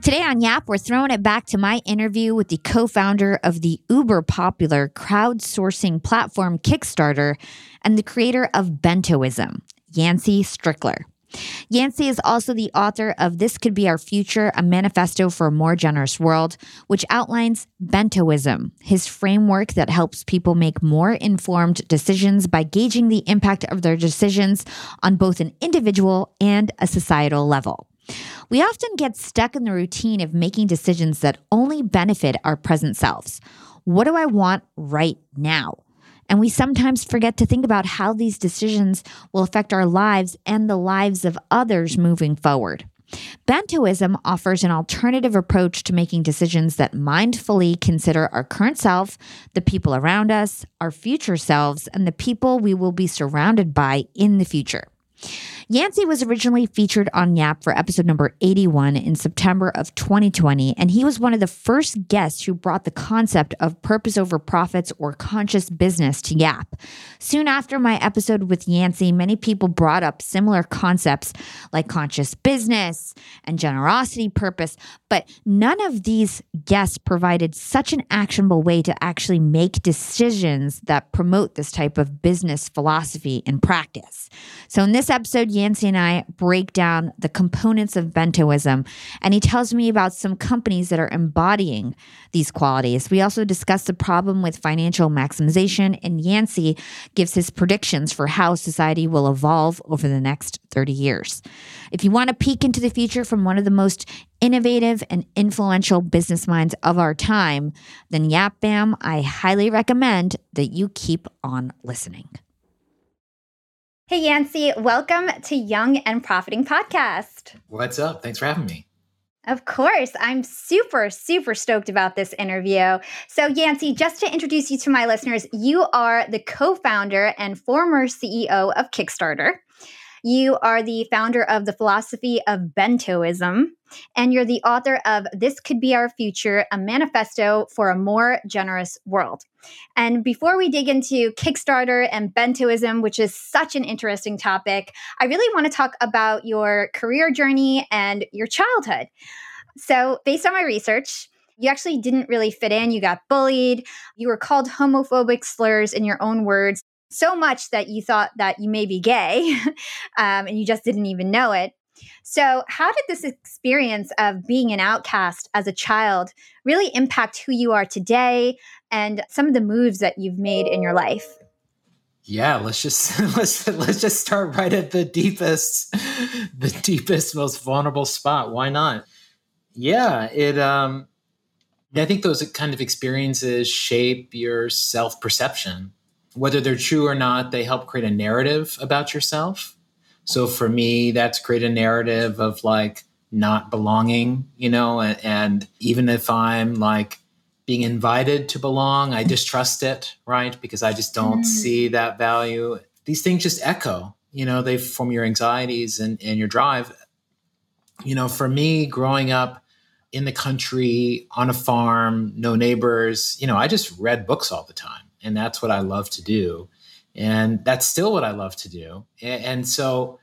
Today on YAP, we're throwing it back to my interview with the co-founder of the uber-popular crowdsourcing platform Kickstarter and the creator of Bentoism, Yancey Strickler. Yancey is also the author of This Could Be Our Future, A Manifesto for a More Generous World, which outlines Bentoism, his framework that helps people make more informed decisions by gauging the impact of their decisions on both an individual and a societal level. We often get stuck in the routine of making decisions that only benefit our present selves. What do I want right now? And we sometimes forget to think about how these decisions will affect our lives and the lives of others moving forward. Bentoism offers an alternative approach to making decisions that mindfully consider our current self, the people around us, our future selves, and the people we will be surrounded by in the future. Yancey was originally featured on YAP for episode number 81 in September of 2020, and he was one of the first guests who brought the concept of purpose over profits or conscious business to YAP. Soon after my episode with Yancey, many people brought up similar concepts like conscious business and generosity purpose, but none of these guests provided such an actionable way to actually make decisions that promote this type of business philosophy in practice. So in this episode, Yancey and I break down the components of Bentoism, and he tells me about some companies that are embodying these qualities. We also discuss the problem with financial maximization, and Yancey gives his predictions for how society will evolve over the next 30 years. If you want to peek into the future from one of the most innovative and influential business minds of our time, then Yap Bam, I highly recommend that you keep on listening. Hey, Yancey, welcome to Young and Profiting Podcast. What's up? Thanks for having me. Of course. I'm super, super stoked about this interview. So, Yancey, just to introduce you to my listeners, you are the co-founder and former CEO of Kickstarter. You are the founder of the philosophy of Bentoism, and you're the author of This Could Be Our Future, A Manifesto for a More Generous World. And before we dig into Kickstarter and Bentoism, which is such an interesting topic, I really want to talk about your career journey and your childhood. So based on my research, you actually didn't really fit in. You got bullied. You were called homophobic slurs in your own words, so much that you thought that you may be gay and you just didn't even know it. So how did this experience of being an outcast as a child really impact who you are today and some of the moves that you've made in your life? Yeah, let's just start right at the deepest, most vulnerable spot. Why not? Yeah, I think those kind of experiences shape your self-perception. Whether they're true or not, they help create a narrative about yourself. So for me, that's create a narrative of like not belonging, and even if I'm like being invited to belong, I distrust it, right? Because I just don't see that value. These things just echo, they form your anxieties and your drive. For me, growing up in the country, on a farm, no neighbors, I just read books all the time. And that's what I love to do. And that's still what I love to do. And so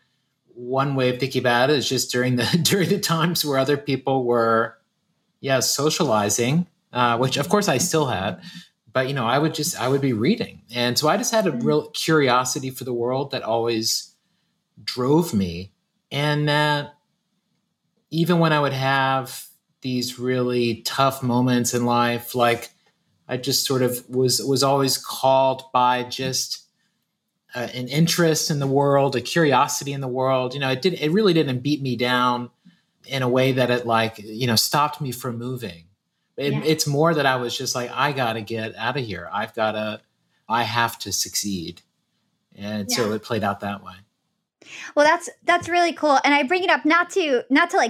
one way of thinking about it is just during the times where other people were, socializing, which of course I still had, but I would be reading. And so I just had a real curiosity for the world that always drove me. And that even when I would have these really tough moments in life, like I just sort of was always called by just an interest in the world, a curiosity in the world. You know, it really didn't beat me down in a way that it stopped me from moving. It's more that I was just like, I got to get out of here. I have to succeed. And so it played out that way. Well, that's really cool. And I bring it up not to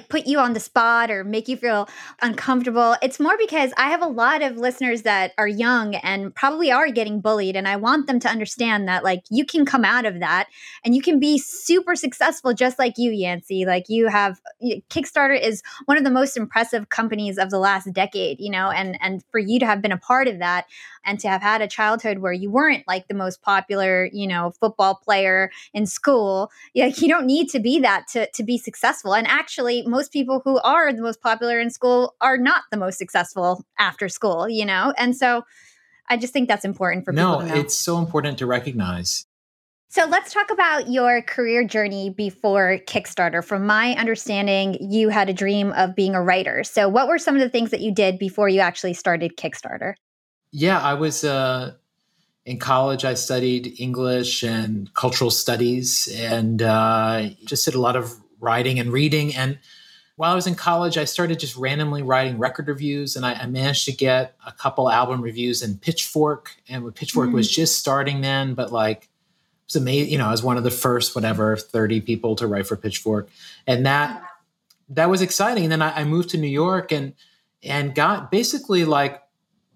put you on the spot or make you feel uncomfortable. It's more because I have a lot of listeners that are young and probably are getting bullied. And I want them to understand that you can come out of that and you can be super successful just like you, Yancey. Kickstarter is one of the most impressive companies of the last decade, and for you to have been a part of that and to have had a childhood where you weren't the most popular, football player in school. You don't need to be that to be successful. And actually, most people who are the most popular in school are not the most successful after school, And so I just think that's important for people to know. No, it's so important to recognize. So let's talk about your career journey before Kickstarter. From my understanding, you had a dream of being a writer. So what were some of the things that you did before you actually started Kickstarter? Yeah, I was... in college, I studied English and cultural studies and just did a lot of writing and reading. And while I was in college, I started just randomly writing record reviews, and I managed to get a couple album reviews in Pitchfork. And Pitchfork was just starting then, but it was amazing. I was one of the first, 30 people to write for Pitchfork. And that was exciting. And then I moved to New York and got basically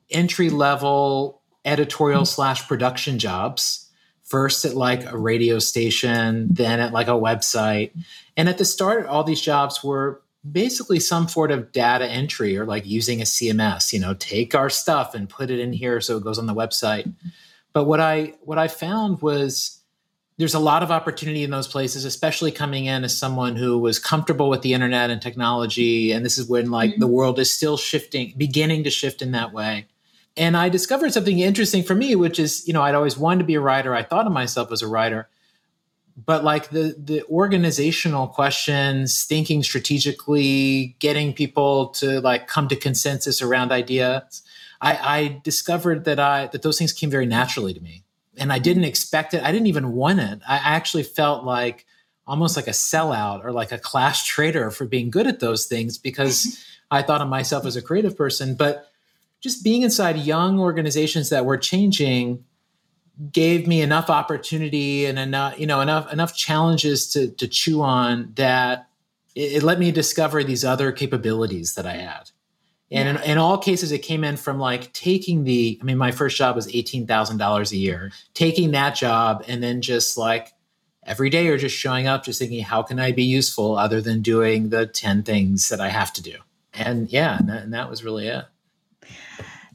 entry-level editorial / production jobs, first at a radio station, then at a website. And at the start, all these jobs were basically some sort of data entry or using a CMS, take our stuff and put it in here so it goes on the website. But what I found was there's a lot of opportunity in those places, especially coming in as someone who was comfortable with the internet and technology. And this is when the world is still beginning to shift in that way. And I discovered something interesting for me, which is, I'd always wanted to be a writer. I thought of myself as a writer, but the organizational questions, thinking strategically, getting people to come to consensus around ideas, I discovered that those things came very naturally to me, and I didn't expect it. I didn't even want it. I actually felt almost like a sellout or a class traitor for being good at those things because I thought of myself as a creative person, but just being inside young organizations that were changing gave me enough opportunity and enough challenges to chew on that it let me discover these other capabilities that I had. And in all cases, it came in from taking my first job was $18,000 a year, taking that job and then just every day or just showing up, just thinking, how can I be useful other than doing the 10 things that I have to do? And that was really it.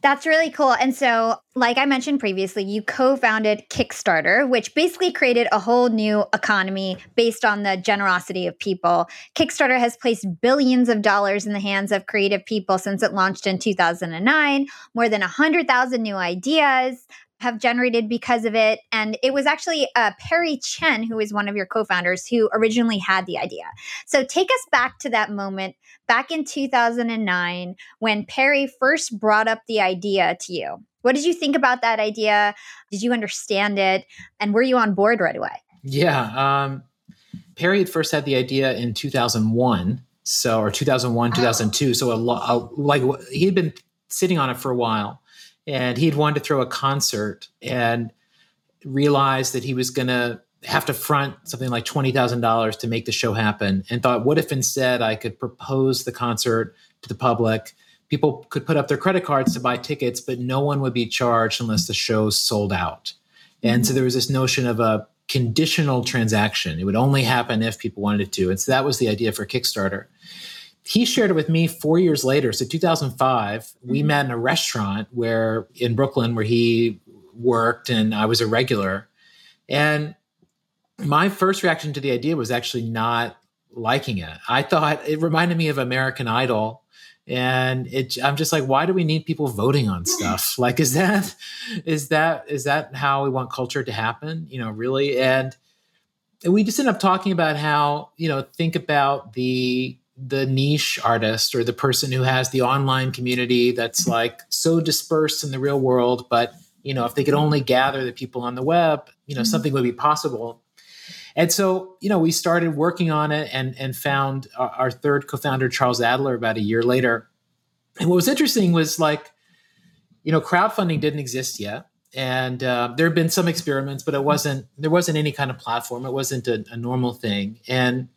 That's really cool. And so, like I mentioned previously, you co-founded Kickstarter, which basically created a whole new economy based on the generosity of people. Kickstarter has placed billions of dollars in the hands of creative people since it launched in 2009. More than 100,000 new ideas have generated because of it. And it was actually Perry Chen, who is one of your co-founders, who originally had the idea. So take us back to that moment back in 2009 when Perry first brought up the idea to you. What did you think about that idea? Did you understand it? And were you on board right away? Yeah. Perry had first had the idea in 2001. So, or 2001, 2002. So he had been sitting on it for a while. And he'd wanted to throw a concert and realized that he was going to have to front something like $20,000 to make the show happen, and thought, what if instead I could propose the concert to the public? People could put up their credit cards to buy tickets, but no one would be charged unless the show sold out. And so there was this notion of a conditional transaction. It would only happen if people wanted it to. And so that was the idea for Kickstarter. He shared it with me 4 years later. So 2005, we met in a restaurant in Brooklyn where he worked and I was a regular. And my first reaction to the idea was actually not liking it. I thought it reminded me of American Idol. And I'm just like, why do we need people voting on stuff? Is that how we want culture to happen? Really? And we just ended up talking about how, think about the the niche artist or the person who has the online community that's like so dispersed in the real world, but you know, if they could only gather the people on the web, you know, something would be possible. And so, you know, we started working on it and found our third co-founder, Charles Adler, about a year later. And what was interesting was like, you know, crowdfunding didn't exist yet. And there had been some experiments, but there wasn't any kind of platform. It wasn't a normal thing. And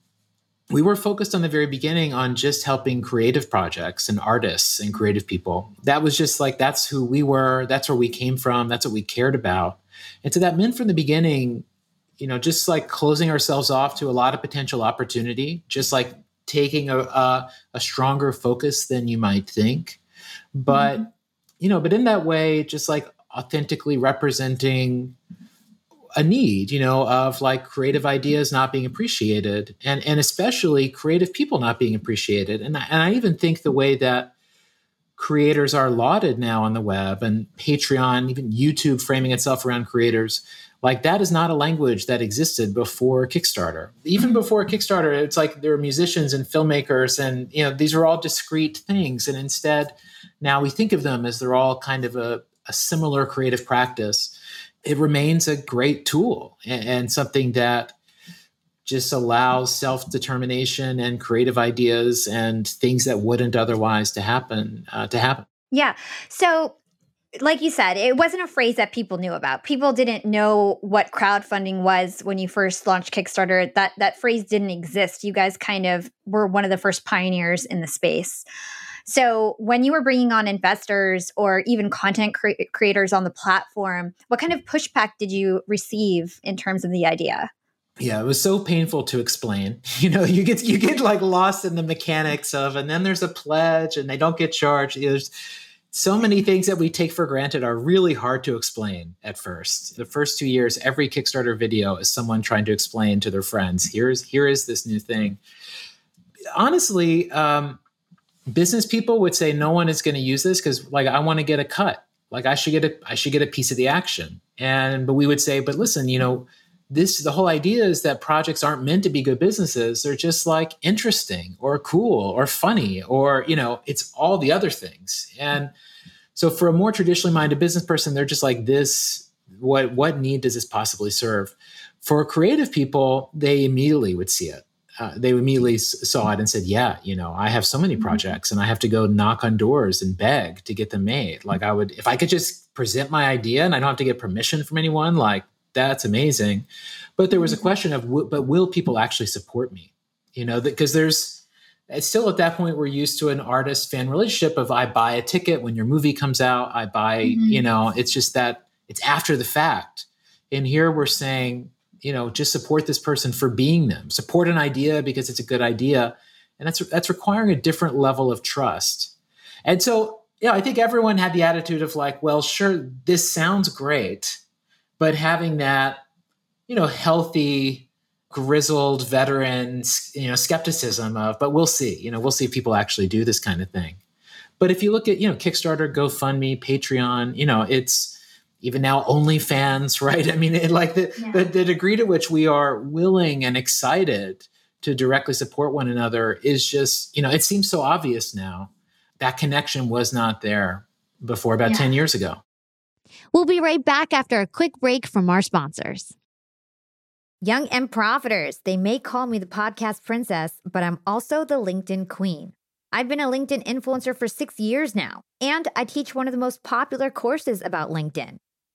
we were focused on the very beginning on just helping creative projects and artists and creative people. That was just like, that's who we were. That's where we came from. That's what we cared about. And so that meant from the beginning, you know, just like closing ourselves off to a lot of potential opportunity, just like taking a stronger focus than you might think. But, you know, but in that way, just like authentically representing a need, you know, of like creative ideas not being appreciated and especially creative people not being appreciated. And I even think the way that creators are lauded now on the web and Patreon, even YouTube framing itself around creators, like that is not a language that existed before Kickstarter. Even before Kickstarter, it's like there were musicians and filmmakers and, you know, these are all discrete things. And instead, now we think of them as they're all kind of a similar creative practice. It remains a great tool and something that just allows self-determination and creative ideas and things that wouldn't otherwise to happen. Yeah. So like you said, it wasn't a phrase that people knew about. People didn't know what crowdfunding was when you first launched Kickstarter. That phrase didn't exist. You guys kind of were one of the first pioneers in the space. So when you were bringing on investors or even content creators on the platform, what kind of pushback did you receive in terms of the idea? Yeah, it was so painful to explain. You know, you get like lost in the mechanics of, and then there's a pledge and they don't get charged. There's so many things that we take for granted are really hard to explain at first. The first 2 years, every Kickstarter video is someone trying to explain to their friends, here is this new thing. Honestly, business people would say no one is going to use this because, like, I want to get a cut. Like, I should get a piece of the action. But we would say, but listen, you know, the whole idea is that projects aren't meant to be good businesses. They're just like interesting or cool or funny or, you know, it's all the other things. And so, for a more traditionally minded business person, they're just like, this. What need does this possibly serve? For creative people, they immediately would see it. They immediately saw it and said, yeah, you know, I have so many projects and I have to go knock on doors and beg to get them made. Like I would, if I could just present my idea and I don't have to get permission from anyone, like that's amazing. But there was a question of, but will people actually support me? You know, because it's still at that point, we're used to an artist fan relationship of I buy a ticket when your movie comes out, I buy, you know, it's just that it's after the fact. And here we're saying, you know, just support this person for being them, support an idea because it's a good idea. And that's requiring a different level of trust. And so, you know, I think everyone had the attitude of like, well, sure, this sounds great, but having that, you know, healthy, grizzled veteran, you know, skepticism of, but we'll see if people actually do this kind of thing. But if you look at, you know, Kickstarter, GoFundMe, Patreon, you know, it's, even now OnlyFans, right? I mean, the degree to which we are willing and excited to directly support one another is just, you know, it seems so obvious now. That connection was not there before about 10 years ago. We'll be right back after a quick break from our sponsors. Young and Profiters, they may call me the podcast princess, but I'm also the LinkedIn queen. I've been a LinkedIn influencer for 6 years now, and I teach one of the most popular courses about LinkedIn.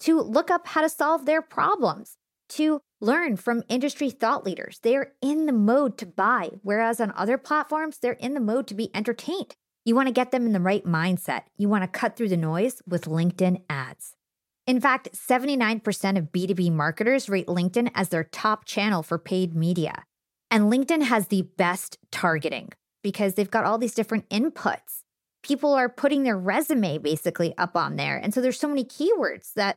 to look up how to solve their problems, to learn from industry thought leaders. They are in the mode to buy, whereas on other platforms, they're in the mode to be entertained. You want to get them in the right mindset. You want to cut through the noise with LinkedIn ads. In fact, 79% of B2B marketers rate LinkedIn as their top channel for paid media. And LinkedIn has the best targeting. because they've got all these different inputs. People are putting their resume basically up on there. And so there's so many keywords that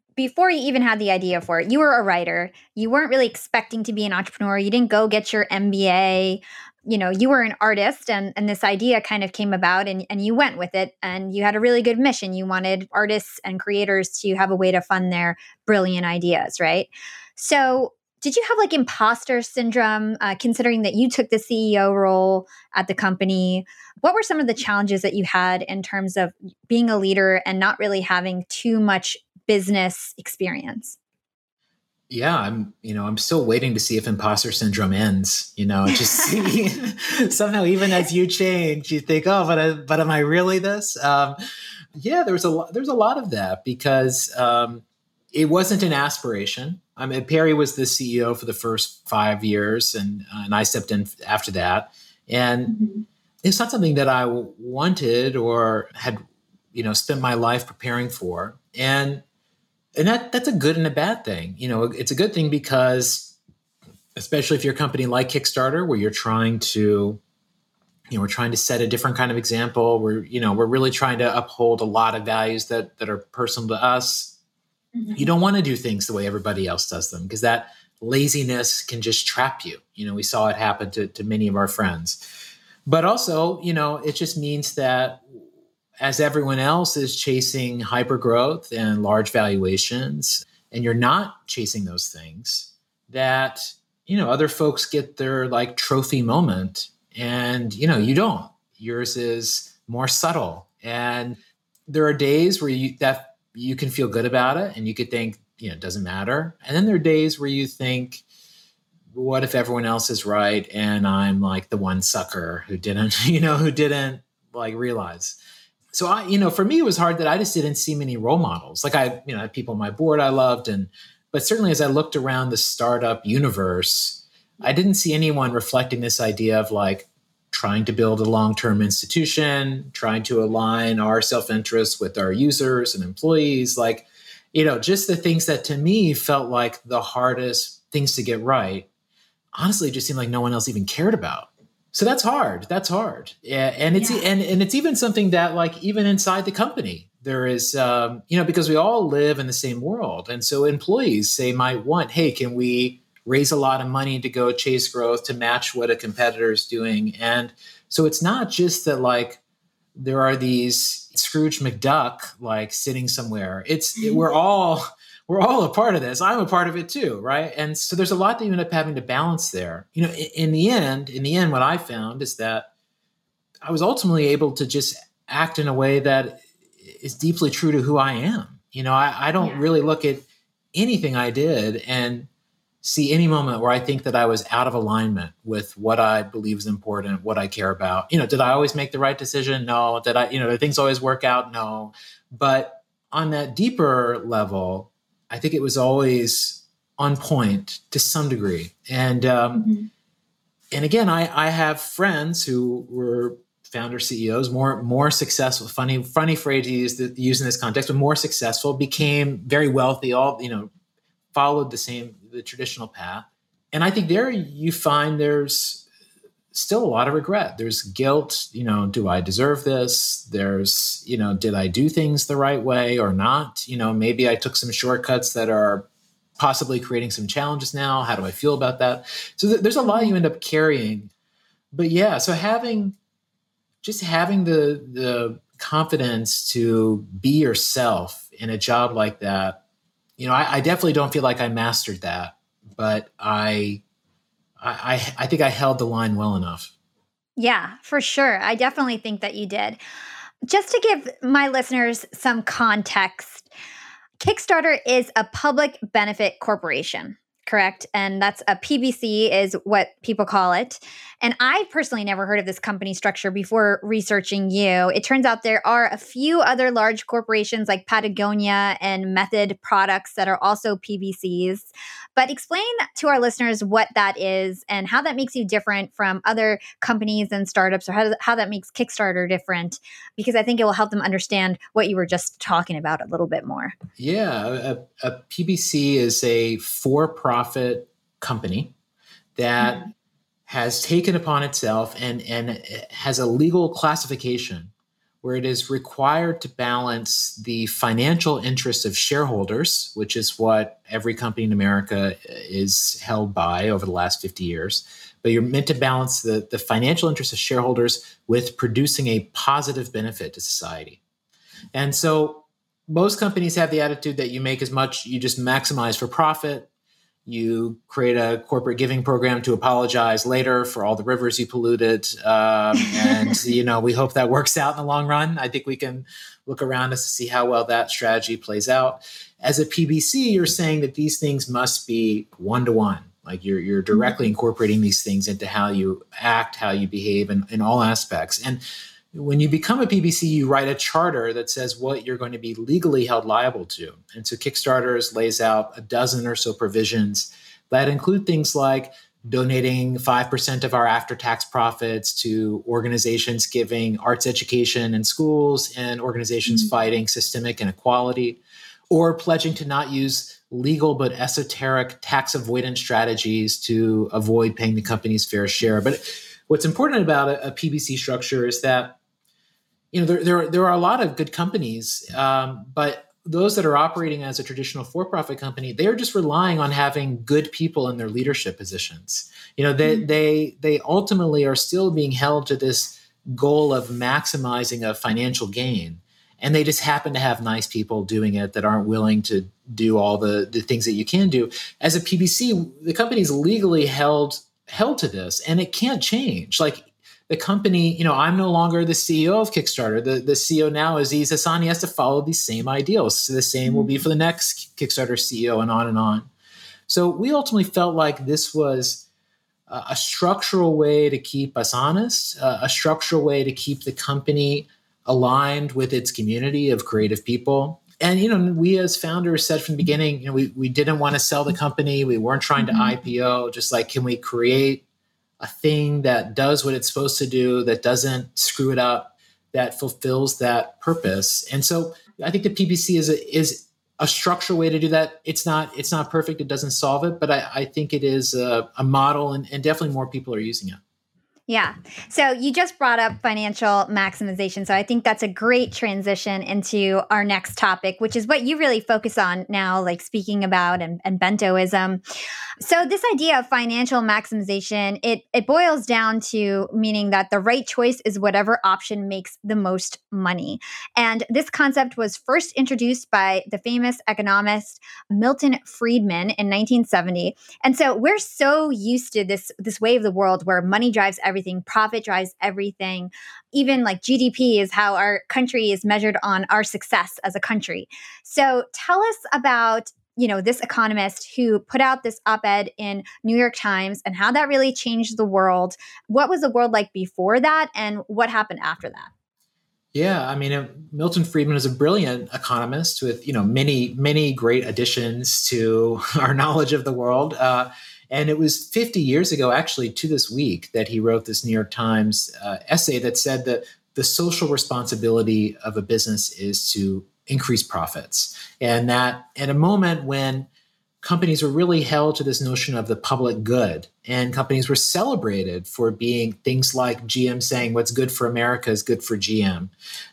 before you even had the idea for it, you were a writer. You weren't really expecting to be an entrepreneur. You didn't go get your MBA. You know, you were an artist, and this idea kind of came about, and you went with it, and you had a really good mission. You wanted artists and creators to have a way to fund their brilliant ideas, right? So did you have like imposter syndrome, considering that you took the CEO role at the company? What were some of the challenges that you had in terms of being a leader and not really having too much business experience? Yeah, I'm still waiting to see if imposter syndrome ends. You know, just somehow, even as you change, you think, oh, but am I really this? Yeah, there's a lot of that because it wasn't an aspiration. I mean, Perry was the CEO for the first 5 years, and I stepped in after that. And it's not something that I wanted or had, spent my life preparing for. And that's a good and a bad thing. You know, it's a good thing because, especially if you're a company like Kickstarter, where you're trying to, we're trying to set a different kind of example. We're really trying to uphold a lot of values that are personal to us. You don't want to do things the way everybody else does them because that laziness can just trap you. You know, we saw it happen to many of our friends. But also, it just means that as everyone else is chasing hyper growth and large valuations, and you're not chasing those things, that, other folks get their like trophy moment and, you don't. Yours is more subtle. And there are days where you can feel good about it and you could think, it doesn't matter. And then there are days where you think, what if everyone else is right? And I'm like the one sucker who didn't like realize. So I, for me, it was hard that I just didn't see many role models. Like I had people on my board I loved. But certainly as I looked around the startup universe, I didn't see anyone reflecting this idea of like trying to build a long-term institution, trying to align our self-interest with our users and employees, like, just the things that to me felt like the hardest things to get right, honestly, it just seemed like no one else even cared about. So that's hard. Yeah, and it's and it's even something that like even inside the company, there is, because we all live in the same world. And so employees might want, hey, can we raise a lot of money to go chase growth to match what a competitor is doing. And so it's not just that like there are these Scrooge McDuck like sitting somewhere. We're all a part of this. I'm a part of it too, right? And so there's a lot that you end up having to balance there. In the end, what I found is that I was ultimately able to just act in a way that is deeply true to who I am. You know, I don't really look at anything I did and see any moment where I think that I was out of alignment with what I believe is important, what I care about. You know, did I always make the right decision? No. Did I, you know, did things always work out? No. But on that deeper level, I think it was always on point to some degree. And and again, I have friends who were founder CEOs, more successful, funny phrase to use in this context, but more successful, became very wealthy, all, you know, followed the traditional path. And I think there you find there's still a lot of regret. There's guilt, you know, do I deserve this? There's, you know, did I do things the right way or not? You know, maybe I took some shortcuts that are possibly creating some challenges now. How do I feel about that? So there's a lot you end up carrying. But yeah, so having the confidence to be yourself in a job like that, you know, I definitely don't feel like I mastered that, but I think I held the line well enough. Yeah, for sure. I definitely think that you did. Just to give my listeners some context, Kickstarter is a public benefit corporation, correct? And that's a PBC is what people call it. And I personally never heard of this company structure before researching you. It turns out there are a few other large corporations like Patagonia and Method Products that are also PBCs. But explain to our listeners what that is and how that makes you different from other companies and startups, or how that makes Kickstarter different, because I think it will help them understand what you were just talking about a little bit more. Yeah, a PBC is a for-profit company that has taken upon itself and has a legal classification where it is required to balance the financial interests of shareholders, which is what every company in America is held by over the last 50 years. But you're meant to balance the financial interests of shareholders with producing a positive benefit to society. And so most companies have the attitude that you make as much, you just maximize for profit. You create a corporate giving program to apologize later for all the rivers you polluted. And, you know, we hope that works out in the long run. I think we can look around us to see how well that strategy plays out. As a PBC, you're saying that these things must be one-to-one. Like you're directly incorporating these things into how you act, how you behave in all aspects. And when you become a PBC, you write a charter that says what you're going to be legally held liable to. And so Kickstarter lays out a dozen or so provisions that include things like donating 5% of our after-tax profits to organizations giving arts education in schools and organizations fighting systemic inequality, or pledging to not use legal but esoteric tax avoidance strategies to avoid paying the company's fair share. But what's important about a PBC structure is that, you know, there are a lot of good companies, but those that are operating as a traditional for-profit company, they are just relying on having good people in their leadership positions. You know, they ultimately are still being held to this goal of maximizing a financial gain, and they just happen to have nice people doing it that aren't willing to do all the things that you can do. As a PBC, the company's legally held to this, and it can't change. Like the company, you know, I'm no longer the CEO of Kickstarter. The CEO now is Aziz Hassani. Has to follow these same ideals. So the same will be for the next Kickstarter CEO, and on and on. So we ultimately felt like this was a structural way to keep us honest, a structural way to keep the company aligned with its community of creative people. And, you know, we as founders said from the beginning, you know, we didn't want to sell the company. We weren't trying to IPO. Just like, can we create a thing that does what it's supposed to do, that doesn't screw it up, that fulfills that purpose? And so I think the PBC is a structural way to do that. It's not perfect. It doesn't solve it. But I think it is a model, and definitely more people are using it. Yeah. So you just brought up financial maximization. So I think that's a great transition into our next topic, which is what you really focus on now, like speaking about and Bentoism. So this idea of financial maximization, it boils down to meaning that the right choice is whatever option makes the most money. And this concept was first introduced by the famous economist Milton Friedman in 1970. And so we're so used to this wave of the world where money drives everything. everything. Profit drives everything. Even like GDP is how our country is measured on our success as a country. So tell us about, you know, this economist who put out this op-ed in New York Times and how that really changed the world. What was the world like before that and what happened after that? Yeah, I mean, Milton Friedman is a brilliant economist with, you know, many, many great additions to our knowledge of the world. And it was 50 years ago, actually, to this week, that he wrote this New York Times essay that said that the social responsibility of a business is to increase profits. And that at a moment when companies were really held to this notion of the public good, and companies were celebrated for being things like GM saying what's good for America is good for GM,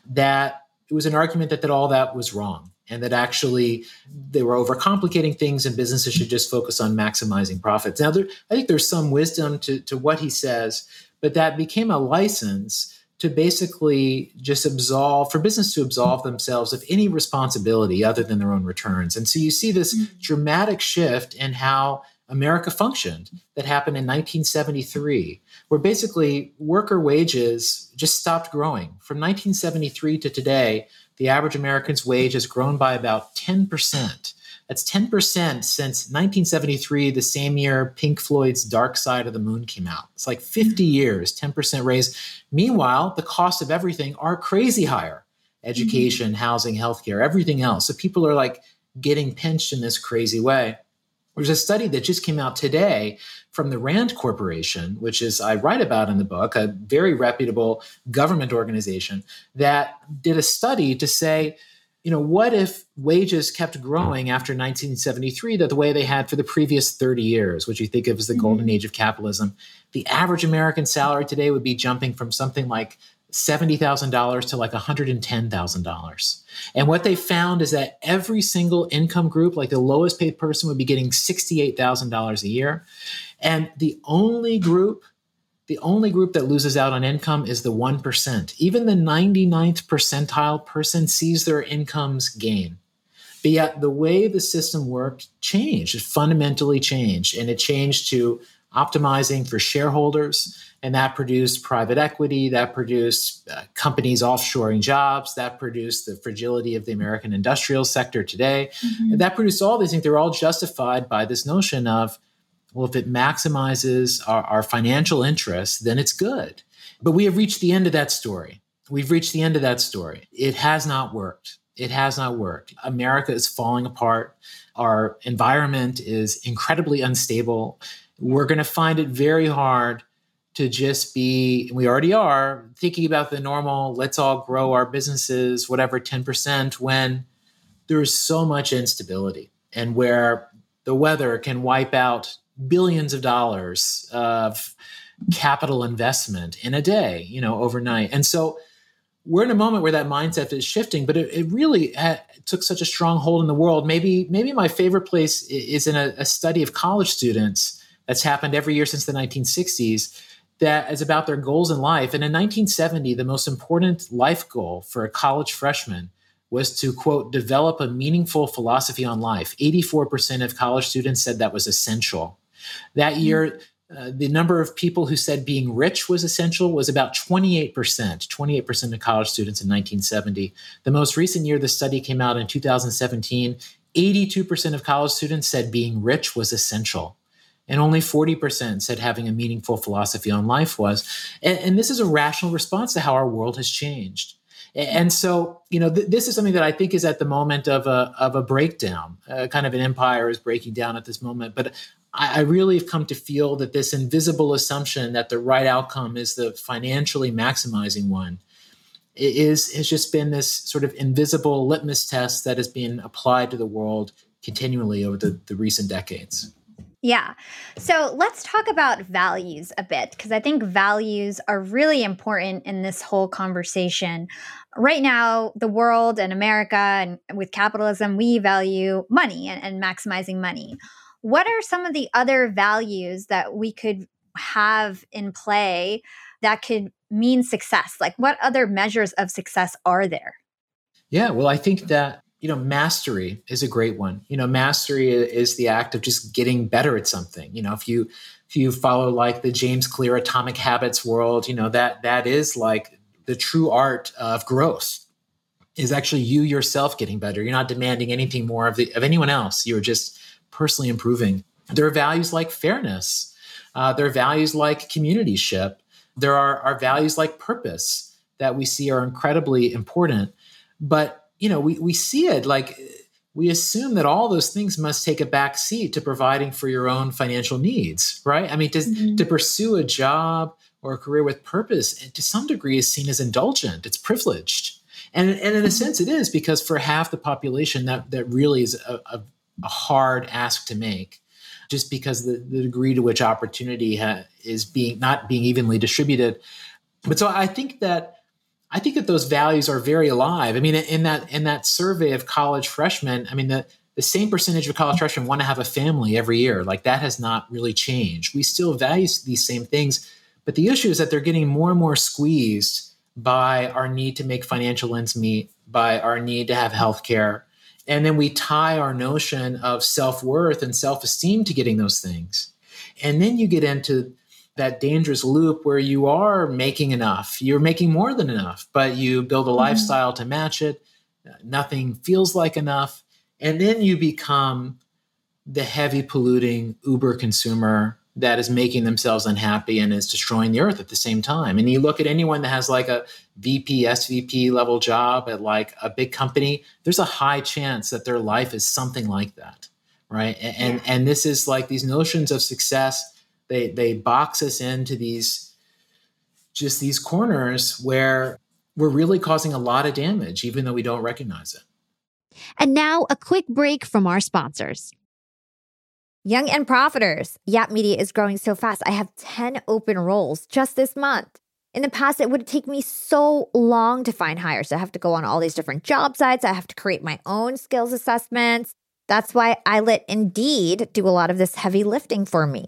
that it was an argument that all that was wrong and that actually they were overcomplicating things and businesses should just focus on maximizing profits. Now, I think there's some wisdom to what he says, but that became a license to basically just for business to absolve themselves of any responsibility other than their own returns. And so you see this dramatic shift in how America functioned that happened in 1973, where basically worker wages just stopped growing. From 1973 to today, the average American's wage has grown by about 10%. That's 10% since 1973, the same year Pink Floyd's Dark Side of the Moon came out. It's like 50 years, 10% raise. Meanwhile, the cost of everything are crazy higher. Education, housing, healthcare, everything else. So people are like getting pinched in this crazy way. There's a study that just came out today from the Rand Corporation, which is, I write about in the book, a very reputable government organization that did a study to say, you know, what if wages kept growing after 1973 the way they had for the previous 30 years, which you think of as the golden age of capitalism? The average American salary today would be jumping from something like $70,000 to like $110,000. And what they found is that every single income group, like the lowest paid person would be getting $68,000 a year. And the only group that loses out on income is the 1%. Even the 99th percentile person sees their incomes gain. But yet the way the system worked changed. It fundamentally changed. And it changed to optimizing for shareholders. And that produced private equity. That produced companies offshoring jobs. That produced the fragility of the American industrial sector today. And that produced all these things. They're all justified by this notion of, well, if it maximizes our financial interests, then it's good. But we have reached the end of that story. It has not worked. America is falling apart. Our environment is incredibly unstable. We're going to find it very hard to just be, we already are, thinking about the normal, let's all grow our businesses, whatever, 10%, when there is so much instability and where the weather can wipe out billions of dollars of capital investment in a day, you know, overnight. And so we're in a moment where that mindset is shifting, but it really took such a strong hold in the world. Maybe my favorite place is in a study of college students that's happened every year since the 1960s that is about their goals in life. And in 1970, the most important life goal for a college freshman was to, quote, develop a meaningful philosophy on life. 84% of college students said that was essential. That year, the number of people who said being rich was essential was about 28%, 28% of college students in 1970. The most recent year the study came out in 2017, 82% of college students said being rich was essential. And only 40% said having a meaningful philosophy on life was. And this is a rational response to how our world has changed. And so, you know, this is something that I think is at the moment of a breakdown, kind of an empire is breaking down at this moment. But I really have come to feel that this invisible assumption that the right outcome is the financially maximizing one has just been this sort of invisible litmus test that has been applied to the world continually over the recent decades. Yeah. So let's talk about values a bit, because I think values are really important in this whole conversation. Right now, the world and America and with capitalism, we value money and maximizing money. What are some of the other values that we could have in play that could mean success? Like, what other measures of success are there? Yeah, well, I think that mastery is a great one. Mastery is the act of just getting better at something. If you follow like the James Clear Atomic Habits world, that is like the true art of growth is actually you yourself getting better. You're not demanding anything more of anyone else. You're just personally improving. There are values like fairness. There are values like communityship. There are values like purpose that we see are incredibly important. But, we see it like we assume that all those things must take a back seat to providing for your own financial needs, right? I mean, to pursue a job or a career with purpose, to some degree, is seen as indulgent. It's privileged. And in a sense, it is, because for half the population, that really is a hard ask to make, just because the degree to which opportunity is not being evenly distributed. But so I think that those values are very alive. I mean, in that survey of college freshmen, I mean, the same percentage of college freshmen want to have a family every year. Like, that has not really changed. We still value these same things, but the issue is that they're getting more and more squeezed by our need to make financial ends meet, by our need to have healthcare. And then we tie our notion of self-worth and self-esteem to getting those things. And then you get into that dangerous loop where you are making enough, you're making more than enough, but you build a lifestyle to match it. Nothing feels like enough. And then you become the heavy polluting Uber consumer that is making themselves unhappy and is destroying the earth at the same time. And you look at anyone that has like a VP, SVP level job at like a big company, there's a high chance that their life is something like that, right? And this is like these notions of success. They box us into these corners where we're really causing a lot of damage, even though we don't recognize it. And now a quick break from our sponsors. Young and Profiters. Yap Media is growing so fast. I have 10 open roles just this month. In the past, it would take me so long to find hires. I have to go on all these different job sites. I have to create my own skills assessments. That's why I let Indeed do a lot of this heavy lifting for me.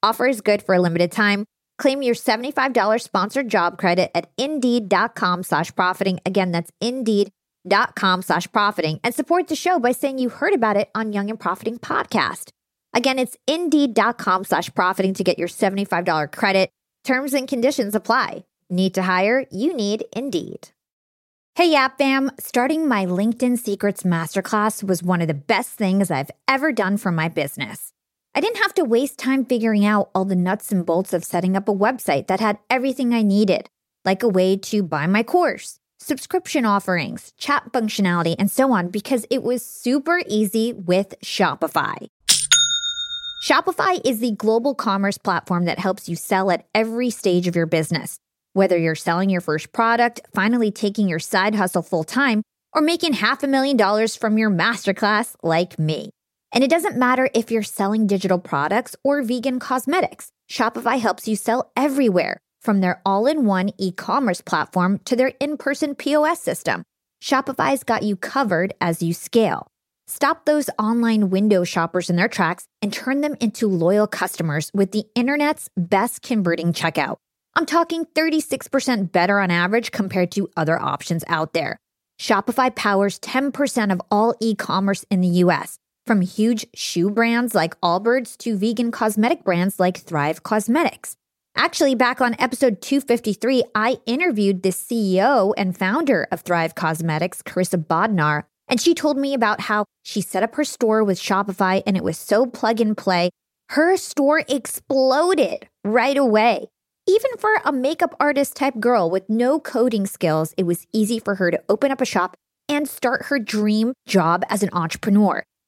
Offer is good for a limited time. Claim your $75 sponsored job credit at Indeed.com/profiting. Again, that's Indeed.com/profiting. And support the show by saying you heard about it on Young and Profiting podcast. Again, it's Indeed.com/profiting to get your $75 credit. Terms and conditions apply. Need to hire? You need Indeed. Hey, Yap fam. Starting my LinkedIn Secrets Masterclass was one of the best things I've ever done for my business. I didn't have to waste time figuring out all the nuts and bolts of setting up a website that had everything I needed, like a way to buy my course, subscription offerings, chat functionality, and so on, because it was super easy with Shopify. Shopify is the global commerce platform that helps you sell at every stage of your business, whether you're selling your first product, finally taking your side hustle full time, or making $500,000 from your masterclass like me. And it doesn't matter if you're selling digital products or vegan cosmetics. Shopify helps you sell everywhere, from their all-in-one e-commerce platform to their in-person POS system. Shopify's got you covered as you scale. Stop those online window shoppers in their tracks and turn them into loyal customers with the internet's best converting checkout. I'm talking 36% better on average compared to other options out there. Shopify powers 10% of all e-commerce in the US, from huge shoe brands like Allbirds to vegan cosmetic brands like Thrive Cosmetics. Actually, back on episode 253, I interviewed the CEO and founder of Thrive Cosmetics, Carissa Bodnar, and she told me about how she set up her store with Shopify and it was so plug and play. Her store exploded right away. Even for a makeup artist type girl with no coding skills, it was easy for her to open up a shop and start her dream job as an entrepreneur.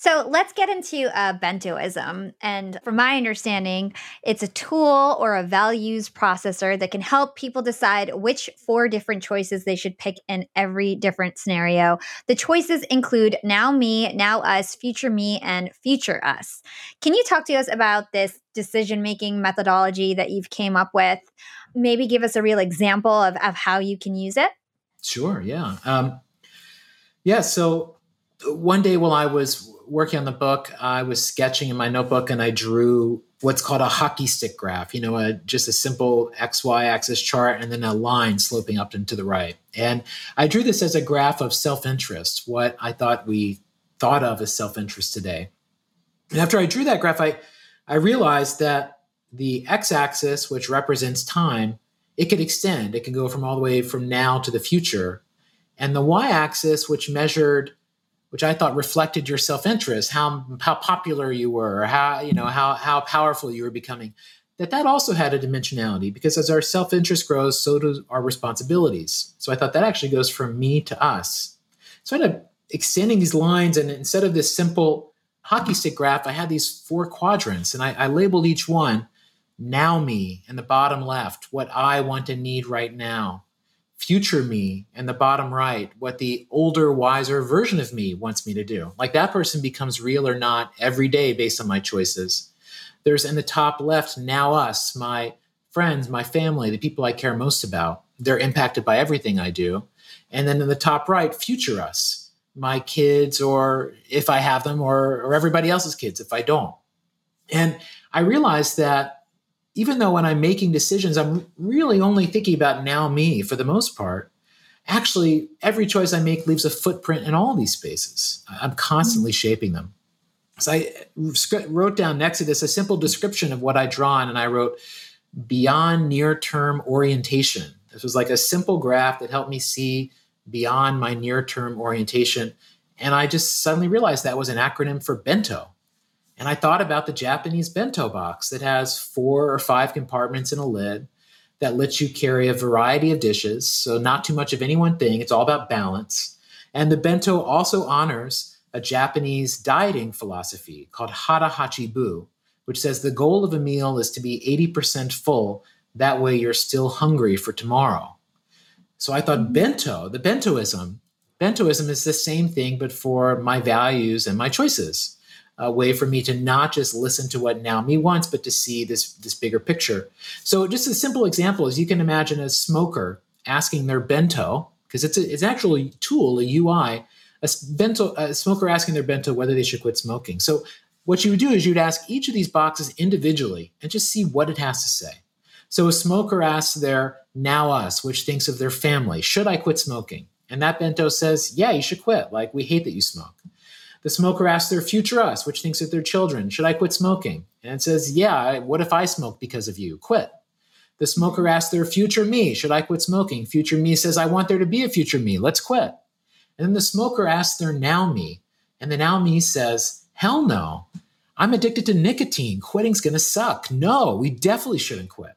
So let's get into Bentoism. And from my understanding, it's a tool or a values processor that can help people decide which four different choices they should pick in every different scenario. The choices include now me, now us, future me, and future us. Can you talk to us about this decision-making methodology that you've came up with? Maybe give us a real example of how you can use it. Sure, yeah. So one day while I was working on the book, I was sketching in my notebook and I drew what's called a hockey stick graph, just a simple XY axis chart and then a line sloping up and to the right. And I drew this as a graph of self-interest, what I thought we thought of as self-interest today. And after I drew that graph, I realized that the X axis, which represents time, it could extend. It can go from all the way from now to the future. And the Y axis, which I thought reflected your self-interest, how popular you were, how powerful you were becoming, that also had a dimensionality, because as our self-interest grows, so do our responsibilities. So I thought that actually goes from me to us. So I ended up extending these lines, and instead of this simple hockey stick graph, I had these four quadrants, and I labeled each one now me in the bottom left, what I want and need right now. Future me in the bottom right, what the older, wiser version of me wants me to do. Like that person becomes real or not every day based on my choices. There's in the top left, now us, my friends, my family, the people I care most about. They're impacted by everything I do. And then in the top right, future us, my kids, or if I have them, or everybody else's kids if I don't. And I realized that even though when I'm making decisions, I'm really only thinking about now me for the most part, actually every choice I make leaves a footprint in all these spaces. I'm constantly shaping them. So I wrote down next to this a simple description of what I drawn, and I wrote beyond near-term orientation. This was like a simple graph that helped me see beyond my near-term orientation. And I just suddenly realized that was an acronym for Bento. And I thought about the Japanese bento box that has 4 or 5 compartments in a lid that lets you carry a variety of dishes, so not too much of any one thing. It's all about balance. And the bento also honors a Japanese dieting philosophy called Hara Hachibu, which says the goal of a meal is to be 80% full. That way you're still hungry for tomorrow. So I thought bento, the Bentoism is the same thing, but for my values and my choices. A way for me to not just listen to what now me wants, but to see this bigger picture. So just a simple example is you can imagine a smoker asking their bento, because it's an actual tool, a UI, a smoker asking their bento whether they should quit smoking. So what you would do is you'd ask each of these boxes individually and just see what it has to say. So a smoker asks their now us, which thinks of their family, should I quit smoking? And that bento says, yeah, you should quit. Like, we hate that you smoke. The smoker asks their future us, which thinks of their children, should I quit smoking? And it says, yeah, what if I smoke because of you? Quit. The smoker asks their future me, should I quit smoking? Future me says, I want there to be a future me. Let's quit. And then the smoker asks their now me. And the now me says, hell no. I'm addicted to nicotine. Quitting's going to suck. No, we definitely shouldn't quit.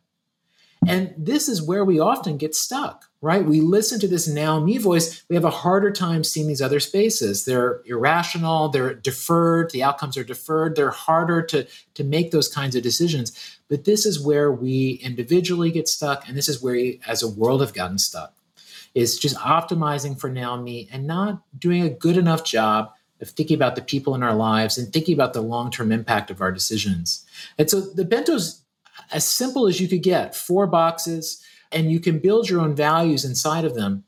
And this is where we often get stuck, right? We listen to this now me voice. We have a harder time seeing these other spaces. They're irrational. They're deferred. The outcomes are deferred. They're harder to make those kinds of decisions. But this is where we individually get stuck. And this is where we, as a world, have gotten stuck, is just optimizing for now me and not doing a good enough job of thinking about the people in our lives and thinking about the long-term impact of our decisions. And so the Bento's as simple as you could get, 4 boxes, and you can build your own values inside of them.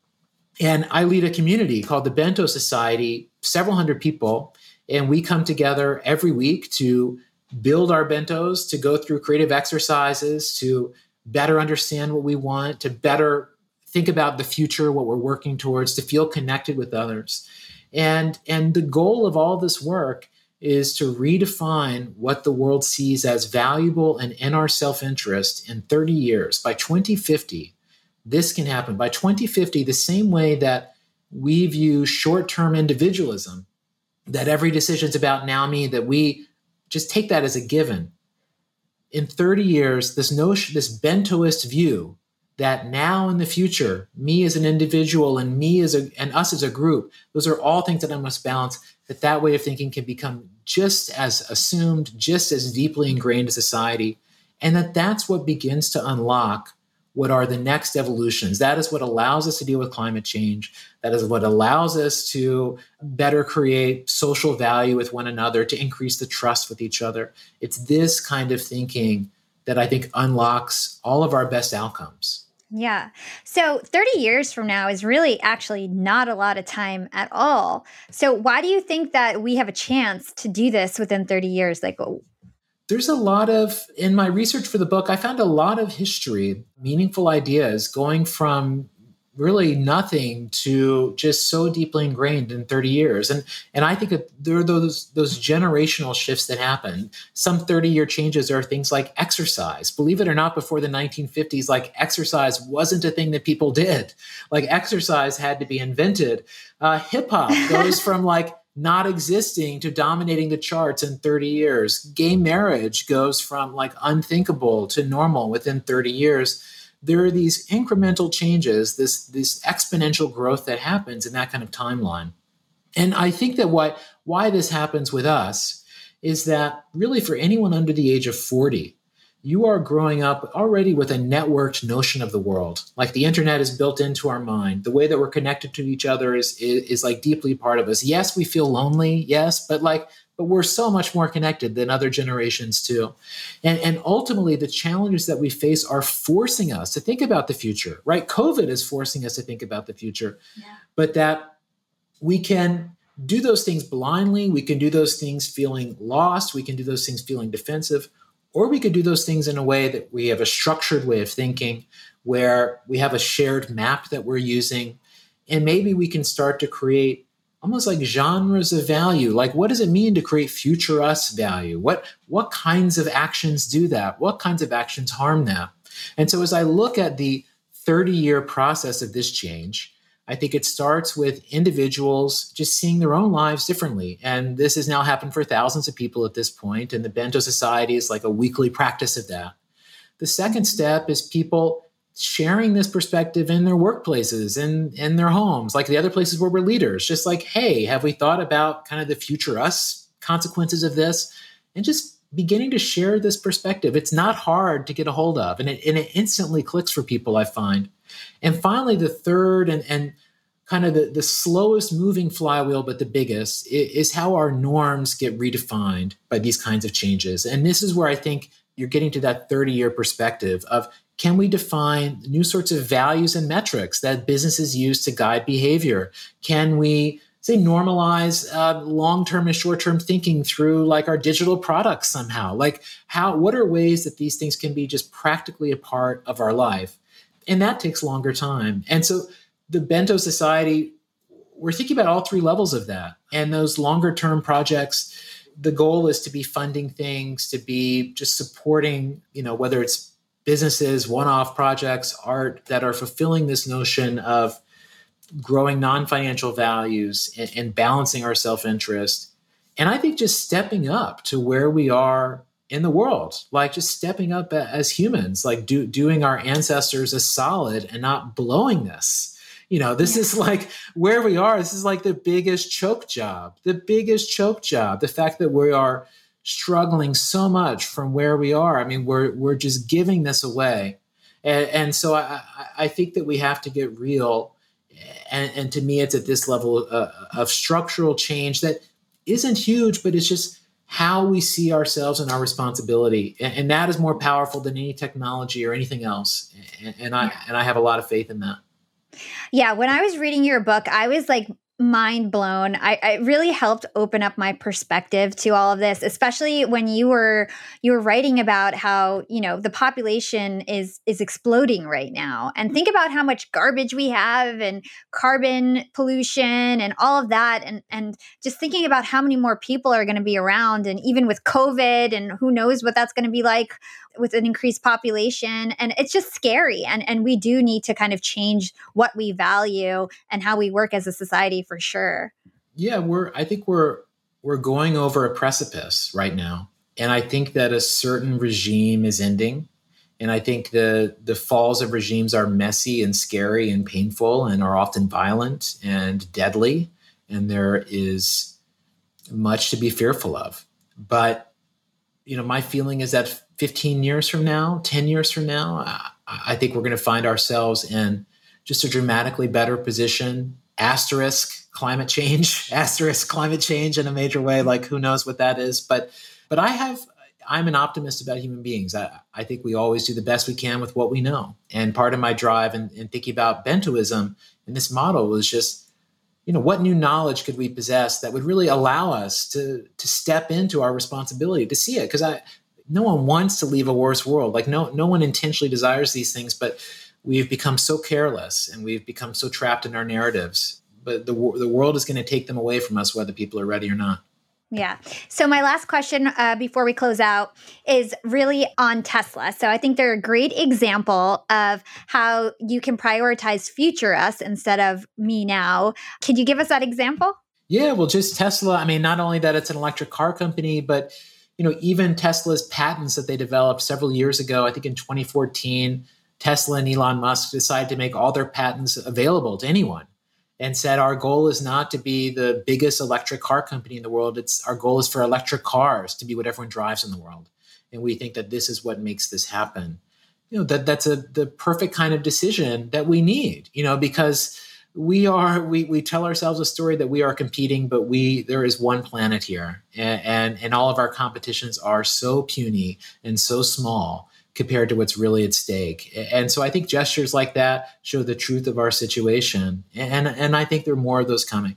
And I lead a community called the Bento Society, several hundred people, and we come together every week to build our Bentos, to go through creative exercises, to better understand what we want, to better think about the future, what we're working towards, to feel connected with others. And the goal of all this work is to redefine what the world sees as valuable and in our self-interest in 30 years. By 2050, this can happen. By 2050, the same way that we view short-term individualism, that every decision's about now me, that we just take that as a given. In 30 years, this notion, this Bentoist view that now in the future, me as an individual and me as a and us as a group, those are all things that I must balance, that way of thinking can become just as assumed, just as deeply ingrained in society, and that's what begins to unlock what are the next evolutions. That is what allows us to deal with climate change. That is what allows us to better create social value with one another, to increase the trust with each other. It's this kind of thinking that I think unlocks all of our best outcomes. Yeah. So 30 years from now is really actually not a lot of time at all. So why do you think that we have a chance to do this within 30 years? Like, there's a lot of, in my research for the book, I found a lot of history, meaningful ideas going from really nothing to just so deeply ingrained in 30 years. And I think that there are those generational shifts that happen. Some 30-year changes are things like exercise. Believe it or not, before the 1950s, like exercise wasn't a thing that people did. Like exercise had to be invented. Hip-hop goes from like not existing to dominating the charts in 30 years. Gay marriage goes from like unthinkable to normal within 30 years. There are these incremental changes, this exponential growth that happens in that kind of timeline. And I think that why this happens with us is that really for anyone under the age of 40, you are growing up already with a networked notion of the world. Like the internet is built into our mind. The way that we're connected to each other is like deeply part of us. Yes, we feel lonely, yes, but we're so much more connected than other generations too. And ultimately, the challenges that we face are forcing us to think about the future, right? COVID is forcing us to think about the future, yeah. But that we can do those things blindly. We can do those things feeling lost. We can do those things feeling defensive, or we could do those things in a way that we have a structured way of thinking where we have a shared map that we're using. And maybe we can start to create almost like genres of value. Like, what does it mean to create future us value? What kinds of actions do that? What kinds of actions harm that? And so as I look at the 30-year process of this change, I think it starts with individuals just seeing their own lives differently. And this has now happened for thousands of people at this point. And the Bento Society is like a weekly practice of that. The second step is people sharing this perspective in their workplaces and in their homes, like the other places where we're leaders, just like, hey, have we thought about kind of the future us consequences of this? And just beginning to share this perspective. It's not hard to get a hold of, and it instantly clicks for people, I find. And finally, the third and kind of the slowest moving flywheel, but the biggest, is how our norms get redefined by these kinds of changes. And this is where I think you're getting to that 30-year perspective of, can we define new sorts of values and metrics that businesses use to guide behavior? Can we, say, normalize long-term and short-term thinking through like our digital products somehow? Like, what are ways that these things can be just practically a part of our life? And that takes longer time. And so the Bento Society we're thinking about all three levels of that. And those longer term projects, the goal is to be funding things, to be just supporting, you know, whether it's businesses, one-off projects, art that are fulfilling this notion of growing non-financial values and balancing our self-interest. And I think just stepping up to where we are in the world, like just stepping up as humans, like doing our ancestors a solid and not blowing this. You know, this is like where we are. This is like the biggest choke job, the fact that we are struggling so much from where we are. I mean, we're just giving this away. And so I think that we have to get real. And to me, it's at this level of structural change that isn't huge, but it's just how we see ourselves and our responsibility. And that is more powerful than any technology or anything else. And I have a lot of faith in that. Yeah. When I was reading your book, I was like mind blown. It really helped open up my perspective to all of this, especially when you were writing about how, you know, the population is exploding right now. And think about how much garbage we have and carbon pollution and all of that. And just thinking about how many more people are going to be around. And even with COVID and who knows what that's going to be like with an increased population. And it's just scary. And we do need to kind of change what we value and how we work as a society for sure. Yeah, I think we're going over a precipice right now. And I think that a certain regime is ending. And I think the falls of regimes are messy and scary and painful and are often violent and deadly. And there is much to be fearful of. But, you know, my feeling is that 15 years from now, 10 years from now, I think we're going to find ourselves in just a dramatically better position, asterisk climate change in a major way. Like, who knows what that is? But I'm an optimist about human beings. I think we always do the best we can with what we know. And part of my drive in thinking about Bentoism and this model was just, you know, what new knowledge could we possess that would really allow us to step into our responsibility, to see it? Because no one wants to leave a worse world. Like no one intentionally desires these things, but we've become so careless and we've become so trapped in our narratives. But the world is going to take them away from us, whether people are ready or not. Yeah. So my last question before we close out is really on Tesla. So I think they're a great example of how you can prioritize future us instead of me now. Could you give us that example? Yeah, well, just Tesla. I mean, not only that it's an electric car company, but you know, even Tesla's patents that they developed several years ago, I think in 2014, Tesla and Elon Musk decided to make all their patents available to anyone and said, our goal is not to be the biggest electric car company in the world. Our goal is for electric cars to be what everyone drives in the world. And we think that this is what makes this happen. You know, that's the perfect kind of decision that we need, you know, because we tell ourselves a story that we are competing, but there is one planet here, and all of our competitions are so puny and so small compared to what's really at stake. And so I think gestures like that show the truth of our situation, and I think there are more of those coming.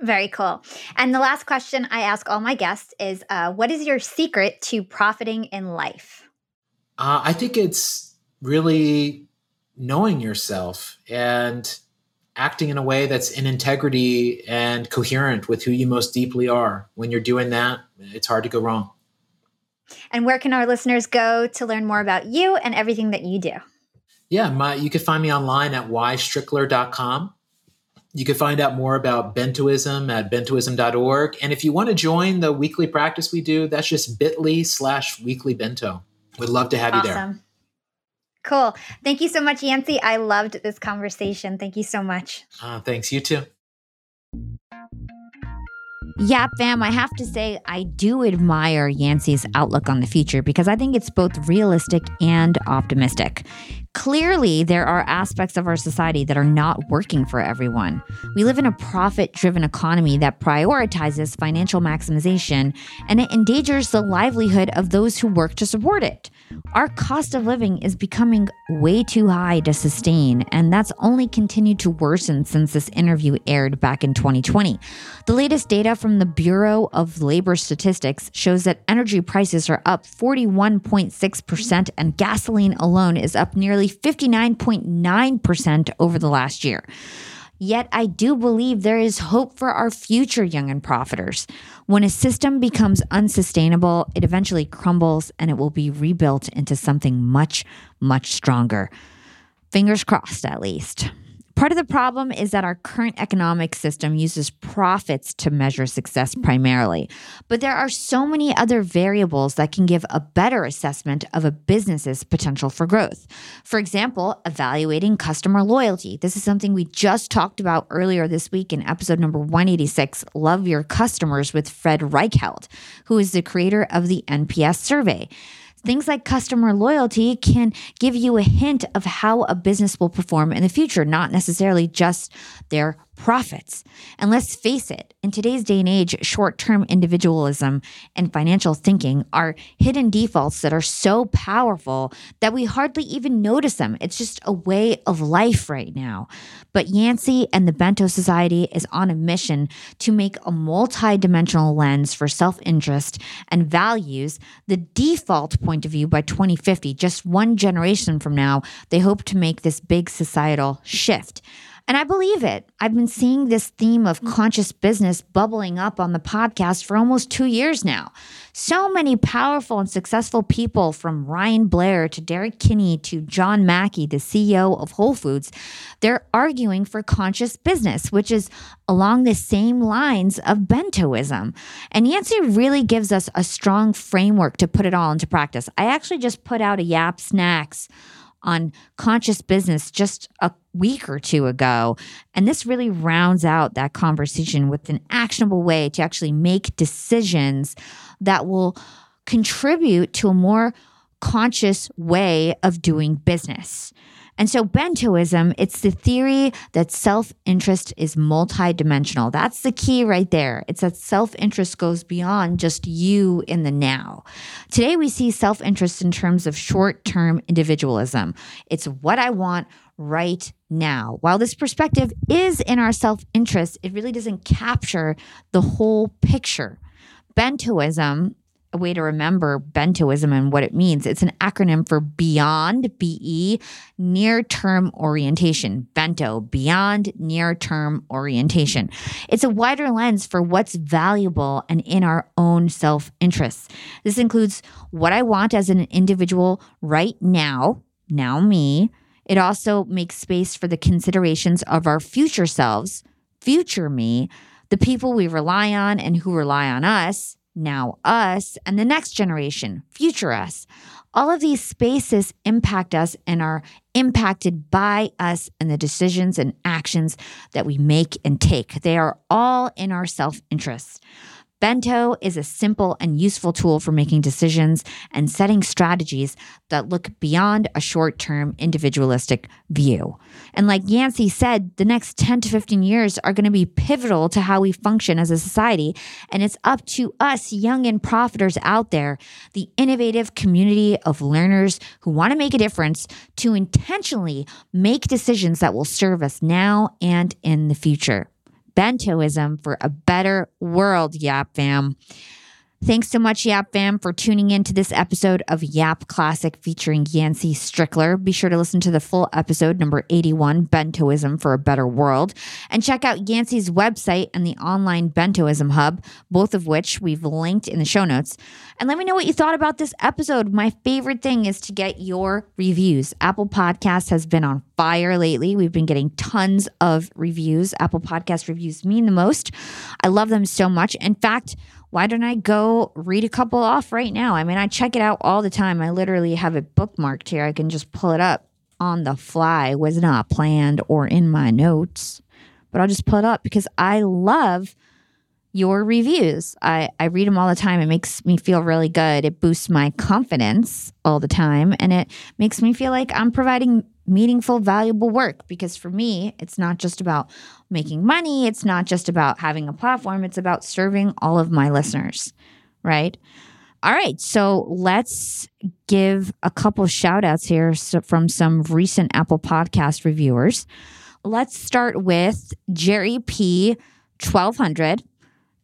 Very cool. And the last question I ask all my guests is, what is your secret to profiting in life? I think it's really knowing yourself and acting in a way that's in integrity and coherent with who you most deeply are. When you're doing that, it's hard to go wrong. And where can our listeners go to learn more about you and everything that you do? Yeah, you can find me online at ystrickler.com. You can find out more about Bentoism at bentoism.org. And if you want to join the weekly practice we do, that's just bit.ly/weeklybento. We'd love to have you there. Awesome. Cool. Thank you so much, Yancey. I loved this conversation. Thank you so much. Thanks. You too. Yeah, fam, I have to say I do admire Yancey's outlook on the future because I think it's both realistic and optimistic. Clearly, there are aspects of our society that are not working for everyone. We live in a profit-driven economy that prioritizes financial maximization, and it endangers the livelihood of those who work to support it. Our cost of living is becoming way too high to sustain, and that's only continued to worsen since this interview aired back in 2020. The latest data from the Bureau of Labor Statistics shows that energy prices are up 41.6%, and gasoline alone is up nearly 59.9% over the last year. Yet I do believe there is hope for our future young and profiters. When a system becomes unsustainable, it eventually crumbles and it will be rebuilt into something much, much stronger. Fingers crossed, at least. Part of the problem is that our current economic system uses profits to measure success primarily, but there are so many other variables that can give a better assessment of a business's potential for growth. For example, evaluating customer loyalty. This is something we just talked about earlier this week in episode number 186, Love Your Customers with Fred Reichheld, who is the creator of the NPS survey. Things like customer loyalty can give you a hint of how a business will perform in the future, not necessarily just their profits. And let's face it, in today's day and age, short-term individualism and financial thinking are hidden defaults that are so powerful that we hardly even notice them. It's just a way of life right now. But Yancey and the Bento Society is on a mission to make a multidimensional lens for self-interest and values the default point of view by 2050. Just one generation from now, they hope to make this big societal shift. And I believe it. I've been seeing this theme of conscious business bubbling up on the podcast for almost 2 years now. So many powerful and successful people, from Ryan Blair to Derek Kinney to John Mackey, the CEO of Whole Foods, they're arguing for conscious business, which is along the same lines of Bentoism. And Yancey really gives us a strong framework to put it all into practice. I actually just put out a Yap Snacks on conscious business just a week or two ago. And this really rounds out that conversation with an actionable way to actually make decisions that will contribute to a more conscious way of doing business. And so Bentoism, it's the theory that self-interest is multidimensional. That's the key right there. It's that self-interest goes beyond just you in the now. Today, we see self-interest in terms of short-term individualism. It's what I want right now. While this perspective is in our self-interest, it really doesn't capture the whole picture. Bentoism, a way to remember Bentoism and what it means. It's an acronym for beyond, B-E, near-term orientation. Bento, beyond near-term orientation. It's a wider lens for what's valuable and in our own self-interests. This includes what I want as an individual right now, now me. It also makes space for the considerations of our future selves, future me, the people we rely on and who rely on us, now us, and the next generation, future us. All of these spaces impact us and are impacted by us and the decisions and actions that we make and take. They are all in our self-interest. Bento is a simple and useful tool for making decisions and setting strategies that look beyond a short-term individualistic view. And like Yancey said, the next 10 to 15 years are going to be pivotal to how we function as a society. And it's up to us young and profiters out there, the innovative community of learners who want to make a difference, to intentionally make decisions that will serve us now and in the future. Bentoism for a better world, Yap Fam. Thanks so much, Yap Fam, for tuning in to this episode of Yap Classic featuring Yancey Strickler. Be sure to listen to the full episode, number 81, Bentoism for a Better World. And check out Yancey's website and the online Bentoism Hub, both of which we've linked in the show notes. And let me know what you thought about this episode. My favorite thing is to get your reviews. Apple Podcasts has been on fire lately. We've been getting tons of reviews. Apple Podcast reviews mean the most. I love them so much. In fact, why don't I go read a couple off right now? I mean, I check it out all the time. I literally have it bookmarked here. I can just pull it up on the fly. Was not planned or in my notes, but I'll just pull it up because I love your reviews. I read them all the time. It makes me feel really good. It boosts my confidence all the time. And it makes me feel like I'm providing meaningful, valuable work, because for me, it's not just about making money. It's not just about having a platform. It's about serving all of my listeners, right? All right. So let's give a couple shout outs here from some recent Apple Podcast reviewers. Let's start with Jerry P. 1200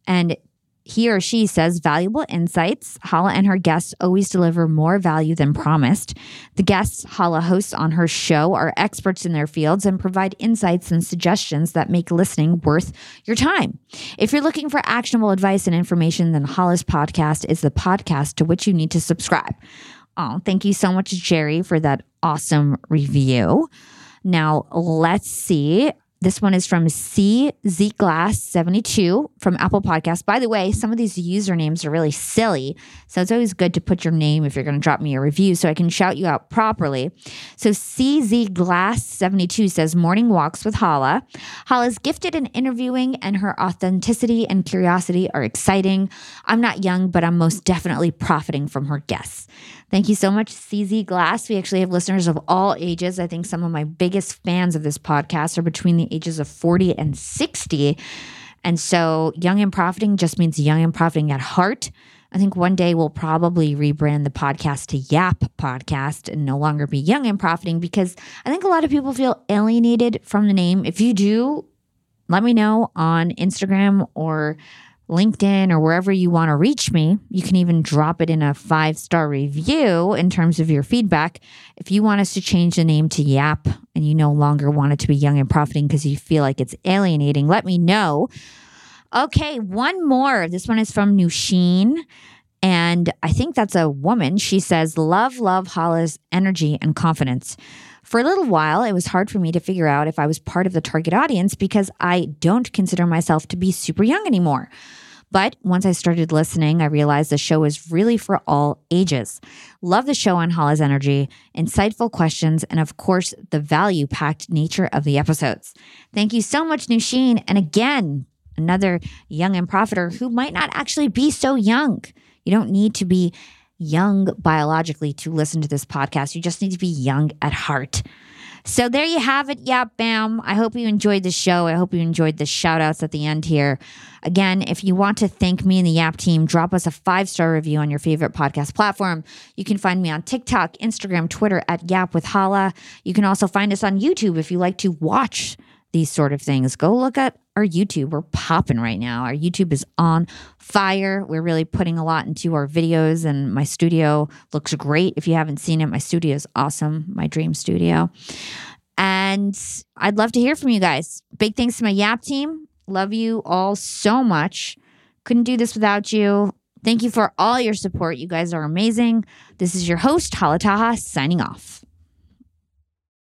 and He or she says valuable insights. Hala and her guests always deliver more value than promised. The guests Hala hosts on her show are experts in their fields and provide insights and suggestions that make listening worth your time. If you're looking for actionable advice and information, then Hala's podcast is the podcast to which you need to subscribe. Oh, thank you so much, Jerry, for that awesome review. Now, let's see. This one is from CZGlass72 from Apple Podcasts. By the way, some of these usernames are really silly, so it's always good to put your name if you're going to drop me a review so I can shout you out properly. So CZGlass72 says, morning walks with Hala. Hala's gifted in interviewing, and her authenticity and curiosity are exciting. I'm not young, but I'm most definitely profiting from her guests. Thank you so much, CZ Glass. We actually have listeners of all ages. I think some of my biggest fans of this podcast are between the ages of 40 and 60. And so young and profiting just means young and profiting at heart. I think one day we'll probably rebrand the podcast to Yap Podcast and no longer be young and profiting, because I think a lot of people feel alienated from the name. If you do, let me know on Instagram or LinkedIn or wherever you want to reach me. You can even drop it in a 5-star review in terms of your feedback. If you want us to change the name to Yap and you no longer want it to be young and profiting because you feel like it's alienating, let me know. Okay, one more. This one is from Nusheen, and I think that's a woman. She says, love Hala's energy and confidence. For a little while, it was hard for me to figure out if I was part of the target audience because I don't consider myself to be super young anymore. But once I started listening, I realized the show is really for all ages. Love the show on Hala's energy, insightful questions, and of course, the value-packed nature of the episodes. Thank you so much, Nusheen. And again, another young and profiter who might not actually be so young. You don't need to be young biologically to listen to this podcast. You just need to be young at heart. So there you have it. Yeah, bam. I hope you enjoyed the show. I hope you enjoyed the shout outs at the end here. Again, if you want to thank me and the Yap team, drop us a 5-star review on your favorite podcast platform. You can find me on TikTok, Instagram, Twitter at Yap with Hala. You can also find us on YouTube if you like to watch these sort of things. Go look at our YouTube. We're popping right now. Our YouTube is on fire. We're really putting a lot into our videos, and my studio looks great. If you haven't seen it, my studio is awesome. My dream studio. And I'd love to hear from you guys. Big thanks to my Yap team. Love you all so much. Couldn't do this without you. Thank you for all your support. You guys are amazing. This is your host, Hala Taha, signing off.